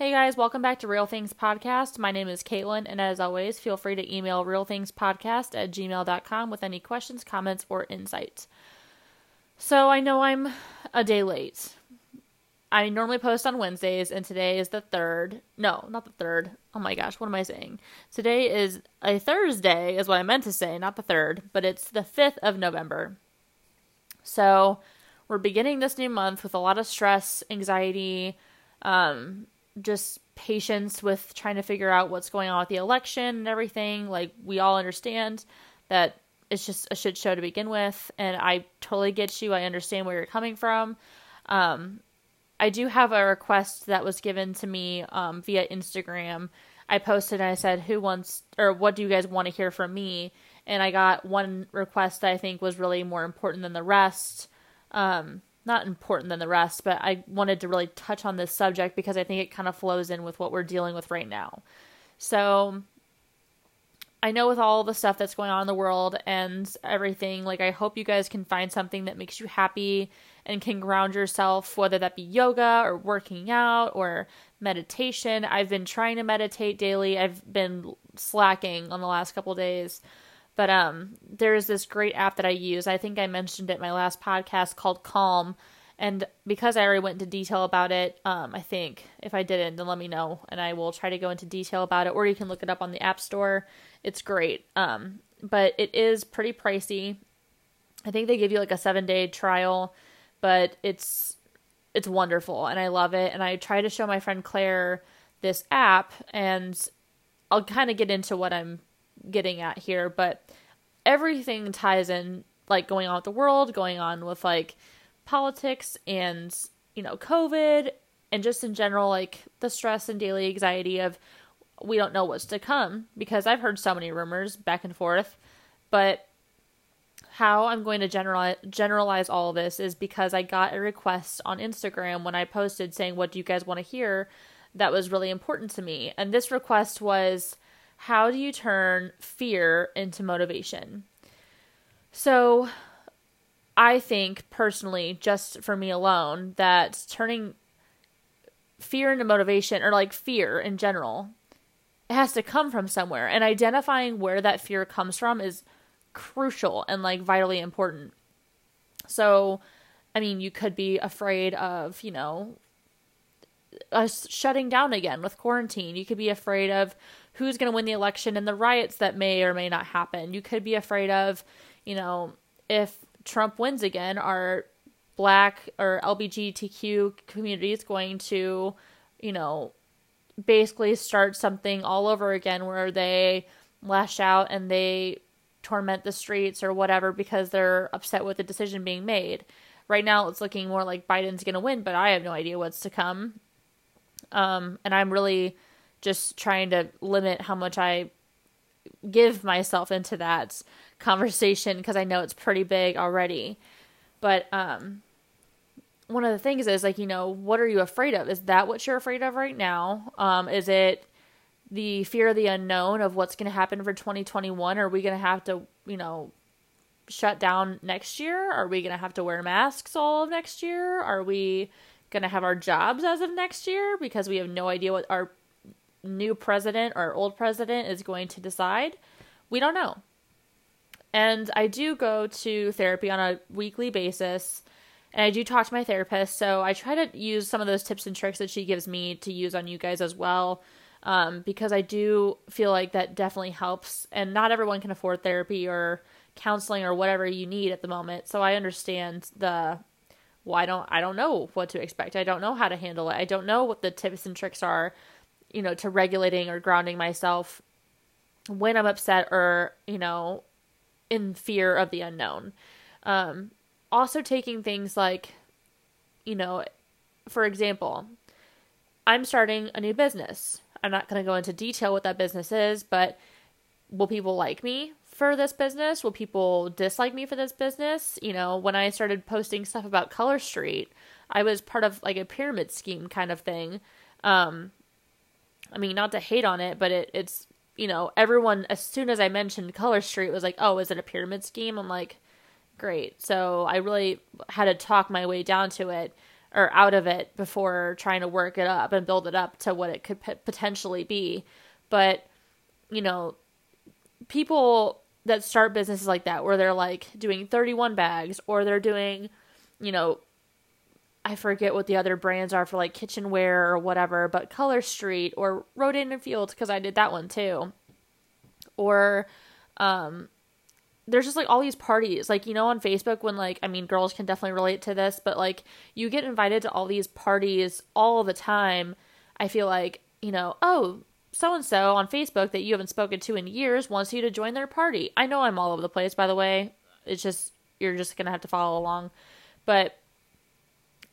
Hey guys, welcome back to Real Things Podcast. My name is Caitlin, and as always, feel free to email realthingspodcast@gmail.com with any questions, comments, or insights. So I know I'm a day late. I normally post on Wednesdays, and today is the 3rd. No, not the 3rd. Oh my gosh, what am I saying? Today is a Thursday, is what I meant to say, not the 3rd, but it's the 5th of November. So we're beginning this new month with a lot of stress, anxiety, just patience with trying to figure out what's going on with the election and everything. Like, we all understand that it's just a shit show to begin with, and I totally get you. I understand where you're coming from. I do have a request that was given to me via Instagram. I posted and I said, who wants, or what do you guys want to hear from me? And I got one request that I think was really more important than the rest. Not important than the rest, but I wanted to really touch on this subject because I think it kind of flows in with what we're dealing with right now. So I know with all the stuff that's going on in the world and everything, like, I hope you guys can find something that makes you happy and can ground yourself, whether that be yoga or working out or meditation. I've been trying to meditate daily. I've been slacking on the last couple of days. But there is this great app that I use. I think I mentioned it in my last podcast, called Calm. And because I already went into detail about it, I think if I didn't, then let me know and I will try to go into detail about it. Or you can look it up on the App Store. It's great. But it is pretty pricey. I think they give you like a 7-day trial, but it's wonderful and I love it. And I try to show my friend Claire this app, and I'll kind of get into what I'm getting at here, but everything ties in, like, going on with the world, going on with, like, politics and, you know, COVID, and just in general, like, the stress and daily anxiety of we don't know what's to come, because I've heard so many rumors back and forth. But how I'm going to generalize all of this is because I got a request on Instagram when I posted saying, what do you guys want to hear? That was really important to me. And this request was, how do you turn fear into motivation? So I think personally, just for me alone, that turning fear into motivation, or like fear in general, it has to come from somewhere. And identifying where that fear comes from is crucial and, like, vitally important. So, I mean, you could be afraid of, you know, us shutting down again with quarantine. You could be afraid of who's going to win the election and the riots that may or may not happen. You could be afraid of, you know, if Trump wins again, are Black or LGBTQ communities going to, you know, basically start something all over again where they lash out and they torment the streets or whatever because they're upset with the decision being made. Right now it's looking more like Biden's going to win, but I have no idea what's to come. And I'm really just trying to limit how much I give myself into that conversation, because I know it's pretty big already. But one of the things is, like, you know, what are you afraid of? Is that what you're afraid of right now? Is it the fear of the unknown of what's going to happen for 2021? Are we going to have to, you know, shut down next year? Are we going to have to wear masks all of next year? Are we going to have our jobs as of next year? Because we have no idea what our new president or old president is going to decide. We don't know. And I do go to therapy on a weekly basis, and I do talk to my therapist. So I try to use some of those tips and tricks that she gives me to use on you guys as well. Because I do feel like that definitely helps, and not everyone can afford therapy or counseling or whatever you need at the moment. So I understand the, well, I don't know what to expect. I don't know how to handle it. I don't know what the tips and tricks are, you know, to regulating or grounding myself when I'm upset or, you know, in fear of the unknown. Also taking things like, you know, for example, I'm starting a new business. I'm not going to go into detail what that business is, but will people like me for this business? Will people dislike me for this business? You know, when I started posting stuff about Color Street, I was part of, like, a pyramid scheme kind of thing. I mean, not to hate on it, but it's, you know, everyone, as soon as I mentioned Color Street, was like, oh, is it a pyramid scheme? I'm like, great. So I really had to talk my way down to it. or out of it before trying to work it up and build it up to what it could potentially be. But, you know, people that start businesses like that, where they're like doing 31 bags, or they're doing, you know, I forget what the other brands are for like kitchenware or whatever, but Color Street or Rodan and Fields, because I did that one too. Or there's just like all these parties, like, you know, on Facebook when, like, I mean, girls can definitely relate to this, but like you get invited to all these parties all the time. I feel like, you know, oh, so-and-so on Facebook that you haven't spoken to in years wants you to join their party. I know I'm all over the place, by the way. It's just, you're just going to have to follow along. But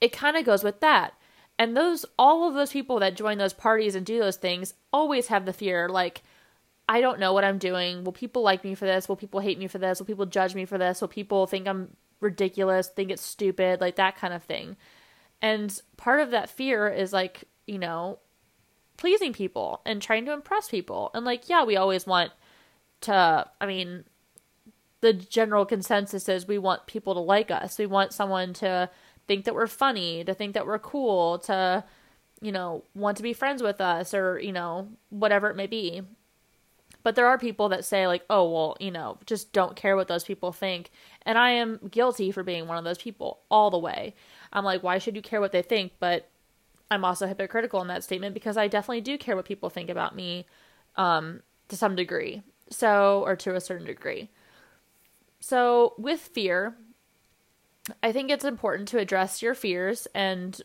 it kind of goes with that. And those, all of those people that join those parties and do those things always have the fear, like, I don't know what I'm doing. Will people like me for this? Will people hate me for this? Will people judge me for this? Will people think I'm ridiculous, think it's stupid, like that kind of thing. And part of that fear is like, you know, pleasing people and trying to impress people. And like, yeah, we always want to, I mean, the general consensus is we want people to like us. We want someone to think that we're funny, to think that we're cool, to, you know, want to be friends with us, or, you know, whatever it may be. But there are people that say like, oh, well, you know, just don't care what those people think. And I am guilty for being one of those people all the way. I'm like, why should you care what they think? But I'm also hypocritical in that statement, because I definitely do care what people think about me, to some degree. So, or to a certain degree. So with fear, I think it's important to address your fears and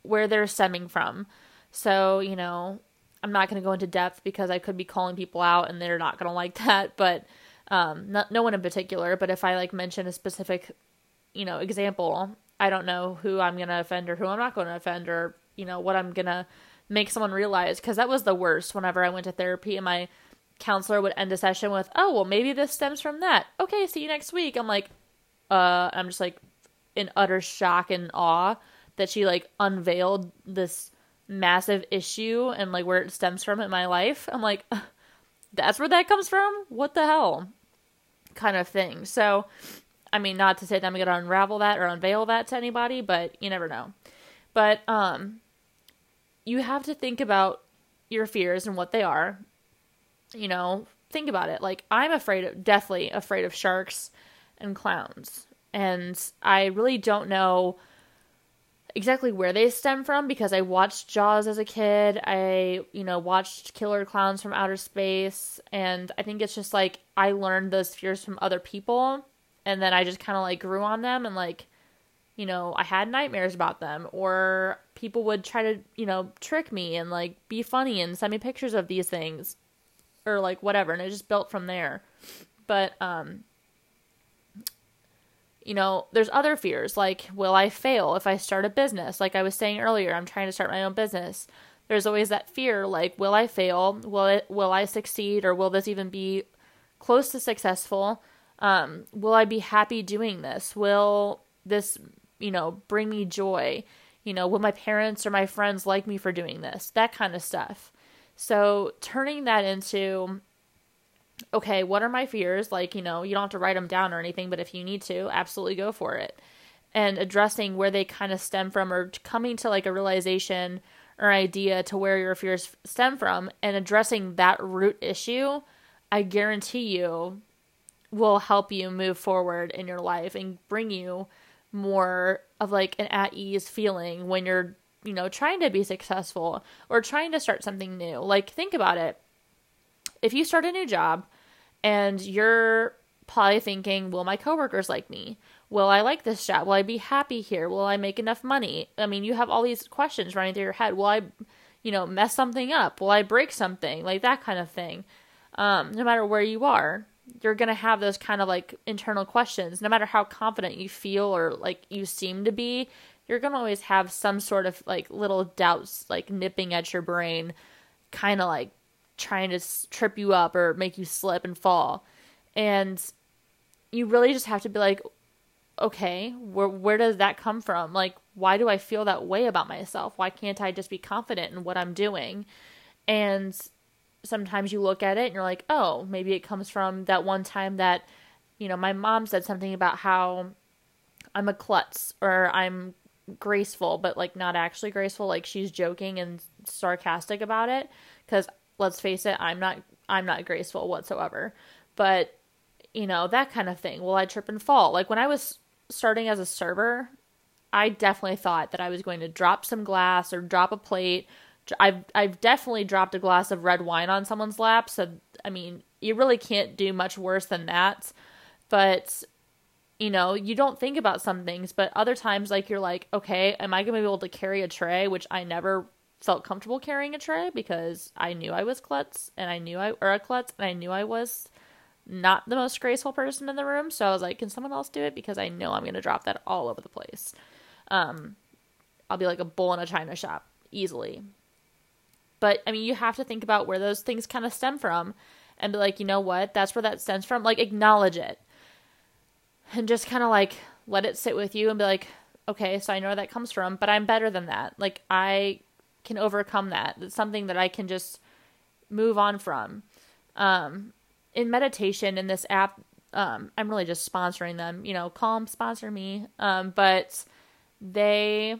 where they're stemming from. So, you know, I'm not going to go into depth because I could be calling people out and they're not going to like that, but, no one in particular, but if I like mention a specific, you know, example, I don't know who I'm going to offend or who I'm not going to offend, or, you know, what I'm going to make someone realize. Because that was the worst whenever I went to therapy and my counselor would end a session with, oh, well, maybe this stems from that. Okay, see you next week. I'm like, I'm just like in utter shock and awe that she like unveiled this massive issue and like where it stems from in my life. I'm like, that's where that comes from? What the hell? Kind of thing. So, I mean, not to say that I'm going to unravel that or unveil that to anybody, but you never know. But you have to think about your fears and what they are. You know, think about it. Like, I'm definitely afraid of sharks and clowns. And I really don't know exactly where they stem from, because I watched Jaws as a kid. I, you know, watched Killer Clowns from Outer Space. And I think it's just like I learned those fears from other people. And then I just kind of like grew on them, and like, you know, I had nightmares about them, or people would try to, you know, trick me and like be funny and send me pictures of these things or like whatever. And it just built from there. But, you know, there's other fears, like, will I fail if I start a business? Like I was saying earlier, I'm trying to start my own business. There's always that fear, like, will I fail? Will I succeed? Or will this even be close to successful? Will I be happy doing this? Will this, you know, bring me joy? You know, will my parents or my friends like me for doing this? That kind of stuff. So turning that into, okay, what are my fears? Like, you know, you don't have to write them down or anything, but if you need to, absolutely go for it. And addressing where they kind of stem from, or coming to like a realization or idea to where your fears stem from, and addressing that root issue, I guarantee you, will help you move forward in your life and bring you more of like an at ease feeling when you're, you know, trying to be successful or trying to start something new. Like, think about it. If you start a new job and you're probably thinking, will my coworkers like me? Will I like this job? Will I be happy here? Will I make enough money? I mean, you have all these questions running through your head. Will I, you know, mess something up? Will I break something? Like that kind of thing. No matter where you are, you're going to have those kind of like internal questions. No matter how confident you feel or like you seem to be, you're going to always have some sort of like little doubts, like nipping at your brain, kind of like trying to trip you up or make you slip and fall. And you really just have to be like, okay, where does that come from? Like, why do I feel that way about myself? Why can't I just be confident in what I'm doing? And sometimes you look at it and you're like, oh, maybe it comes from that one time that, you know, my mom said something about how I'm a klutz, or I'm graceful, but like not actually graceful. Like she's joking and sarcastic about it. Because let's face it, I'm not graceful whatsoever. But you know, that kind of thing. Will I trip and fall? Like when I was starting as a server, I definitely thought that I was going to drop some glass or drop a plate. I've definitely dropped a glass of red wine on someone's lap. So I mean, you really can't do much worse than that. But you know, you don't think about some things, but other times, like, you're like, okay, am I going to be able to carry a tray? Which I never felt comfortable carrying a tray because I knew I was klutz, and I knew I was not the most graceful person in the room. So I was like, can someone else do it? Because I know I'm going to drop that all over the place. I'll be like a bull in a china shop easily. But I mean, you have to think about where those things kind of stem from and be like, you know what? That's where that stems from. Like, acknowledge it and just kind of like let it sit with you and be like, okay, so I know where that comes from, but I'm better than that. Like, I can overcome that. It's something that I can just move on from. In meditation, in this app, I'm really just sponsoring them, you know, Calm, sponsor me. But they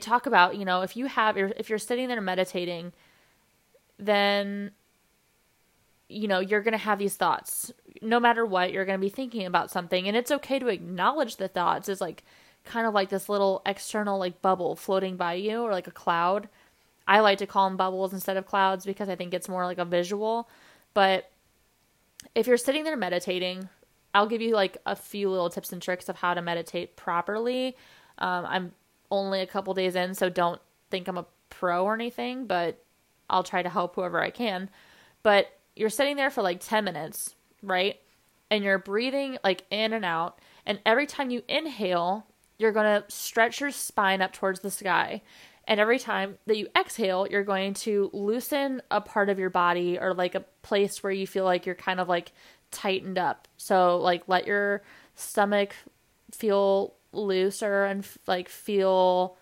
talk about, you know, if you're sitting there meditating, then, you know, you're going to have these thoughts. No matter what, you're going to be thinking about something, and it's okay to acknowledge the thoughts. It's like kind of like this little external, like, bubble floating by you, or like a cloud. I like to call them bubbles instead of clouds because I think it's more like a visual. But if you're sitting there meditating, I'll give you like a few little tips and tricks of how to meditate properly. I'm only a couple days in, so don't think I'm a pro or anything, but I'll try to help whoever I can. But you're sitting there for like 10 minutes, right? And you're breathing like in and out. And every time you inhale, you're going to stretch your spine up towards the sky. And every time that you exhale, you're going to loosen a part of your body, or like a place where you feel like you're kind of like tightened up. So like let your stomach feel looser and like feel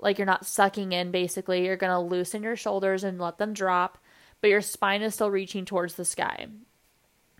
like you're not sucking in, basically. You're going to loosen your shoulders and let them drop, but your spine is still reaching towards the sky.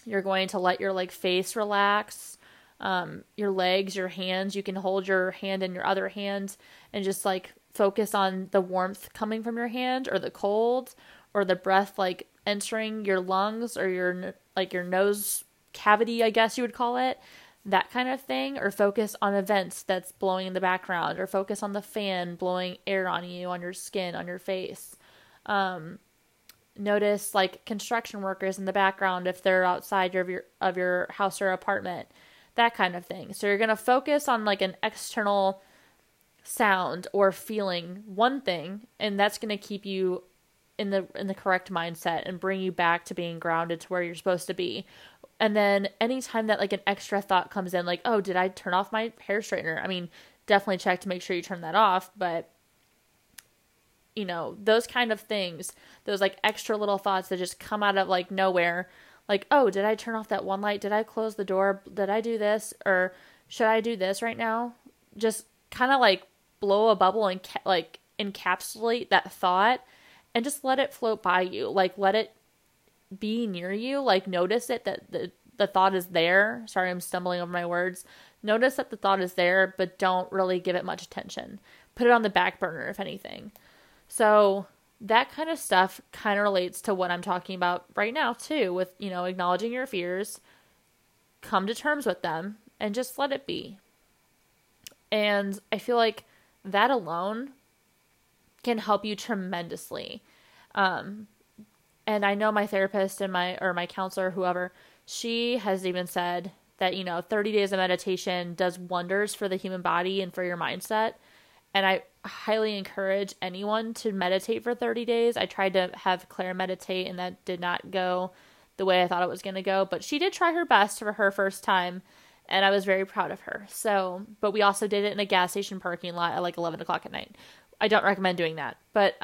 You're going to let your like face relax. Your legs, your hands, you can hold your hand in your other hand and just like focus on the warmth coming from your hand, or the cold, or the breath like entering your lungs, or your like your nose cavity, I guess you would call it, that kind of thing. Or focus on events that's blowing in the background, or focus on the fan blowing air on you, on your skin, on your face. Notice like construction workers in the background if they're outside of your house or apartment, that kind of thing. So you're going to focus on like an external sound or feeling, one thing, and that's going to keep you in the correct mindset and bring you back to being grounded to where you're supposed to be. And then anytime that like an extra thought comes in, like, oh, did I turn off my hair straightener? I mean, definitely check to make sure you turn that off, but you know, those kind of things, those like extra little thoughts that just come out of like nowhere. Like, oh, did I turn off that one light? Did I close the door? Did I do this? Or should I do this right now? Just kind of like blow a bubble and like encapsulate that thought and just let it float by you. Like, let it be near you. Like, notice it that the thought is there. Sorry, I'm stumbling over my words. Notice that the thought is there, but don't really give it much attention. Put it on the back burner, if anything. So that kind of stuff kind of relates to what I'm talking about right now too, with, you know, acknowledging your fears, come to terms with them, and just let it be. And I feel like that alone can help you tremendously. And I know my therapist and my counselor, whoever, she has even said that, you know, 30 days of meditation does wonders for the human body and for your mindset. And I highly encourage anyone to meditate for 30 days. I tried to have Claire meditate, and that did not go the way I thought it was going to go, but she did try her best for her first time, and I was very proud of her. So, but we also did it in a gas station parking lot at like 11 o'clock at night. I don't recommend doing that, but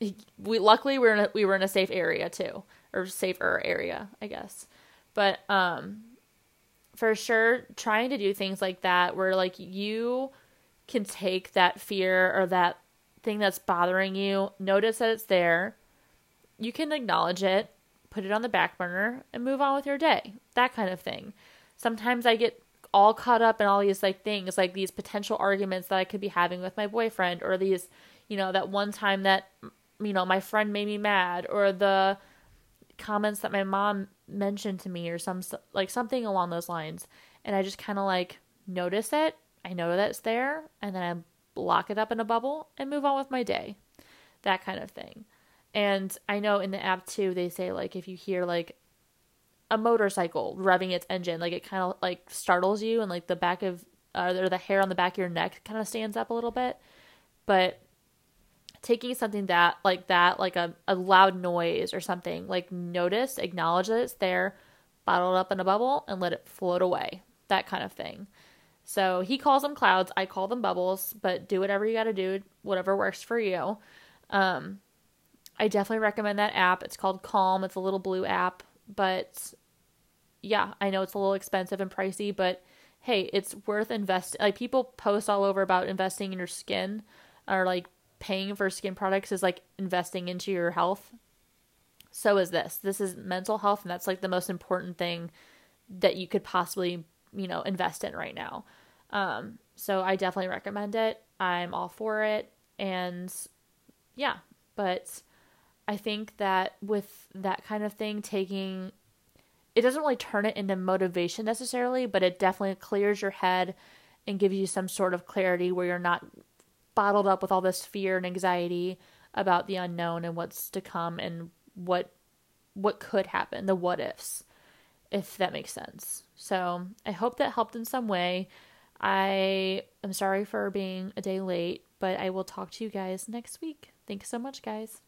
we were in a safe area too, or safer area, I guess. But for sure, trying to do things like that where like you can take that fear or that thing that's bothering you, notice that it's there, you can acknowledge it, put it on the back burner, and move on with your day, that kind of thing. Sometimes I get all caught up in all these like things, like these potential arguments that I could be having with my boyfriend, or these, you know, that one time that, you know, my friend made me mad, or the comments that my mom mentioned to me, or some, like something along those lines. And I just kind of like notice it. I know that's there, and then I block it up in a bubble and move on with my day, that kind of thing. And I know in the app too, they say like, if you hear like a motorcycle revving its engine, like it kind of like startles you, and like the back of, or the hair on the back of your neck kind of stands up a little bit. But taking something that, like a loud noise or something, like notice, acknowledge that it's there, bottle it up in a bubble and let it float away, that kind of thing. So he calls them clouds, I call them bubbles, but do whatever you got to do, whatever works for you. I definitely recommend that app. It's called Calm. It's a little blue app, but yeah, I know it's a little expensive and pricey, but hey, it's worth investing. Like people post all over about investing in your skin, or like paying for skin products is like investing into your health. So is this. This is mental health, and that's like the most important thing that you could possibly, you know, invest in right now. So I definitely recommend it. I'm all for it. And yeah, but I think that with that kind of thing, taking, it doesn't really turn it into motivation necessarily, but it definitely clears your head and gives you some sort of clarity where you're not bottled up with all this fear and anxiety about the unknown and what's to come and what could happen, the what ifs, if that makes sense. So I hope that helped in some way. I am sorry for being a day late, but I will talk to you guys next week. Thanks so much, guys.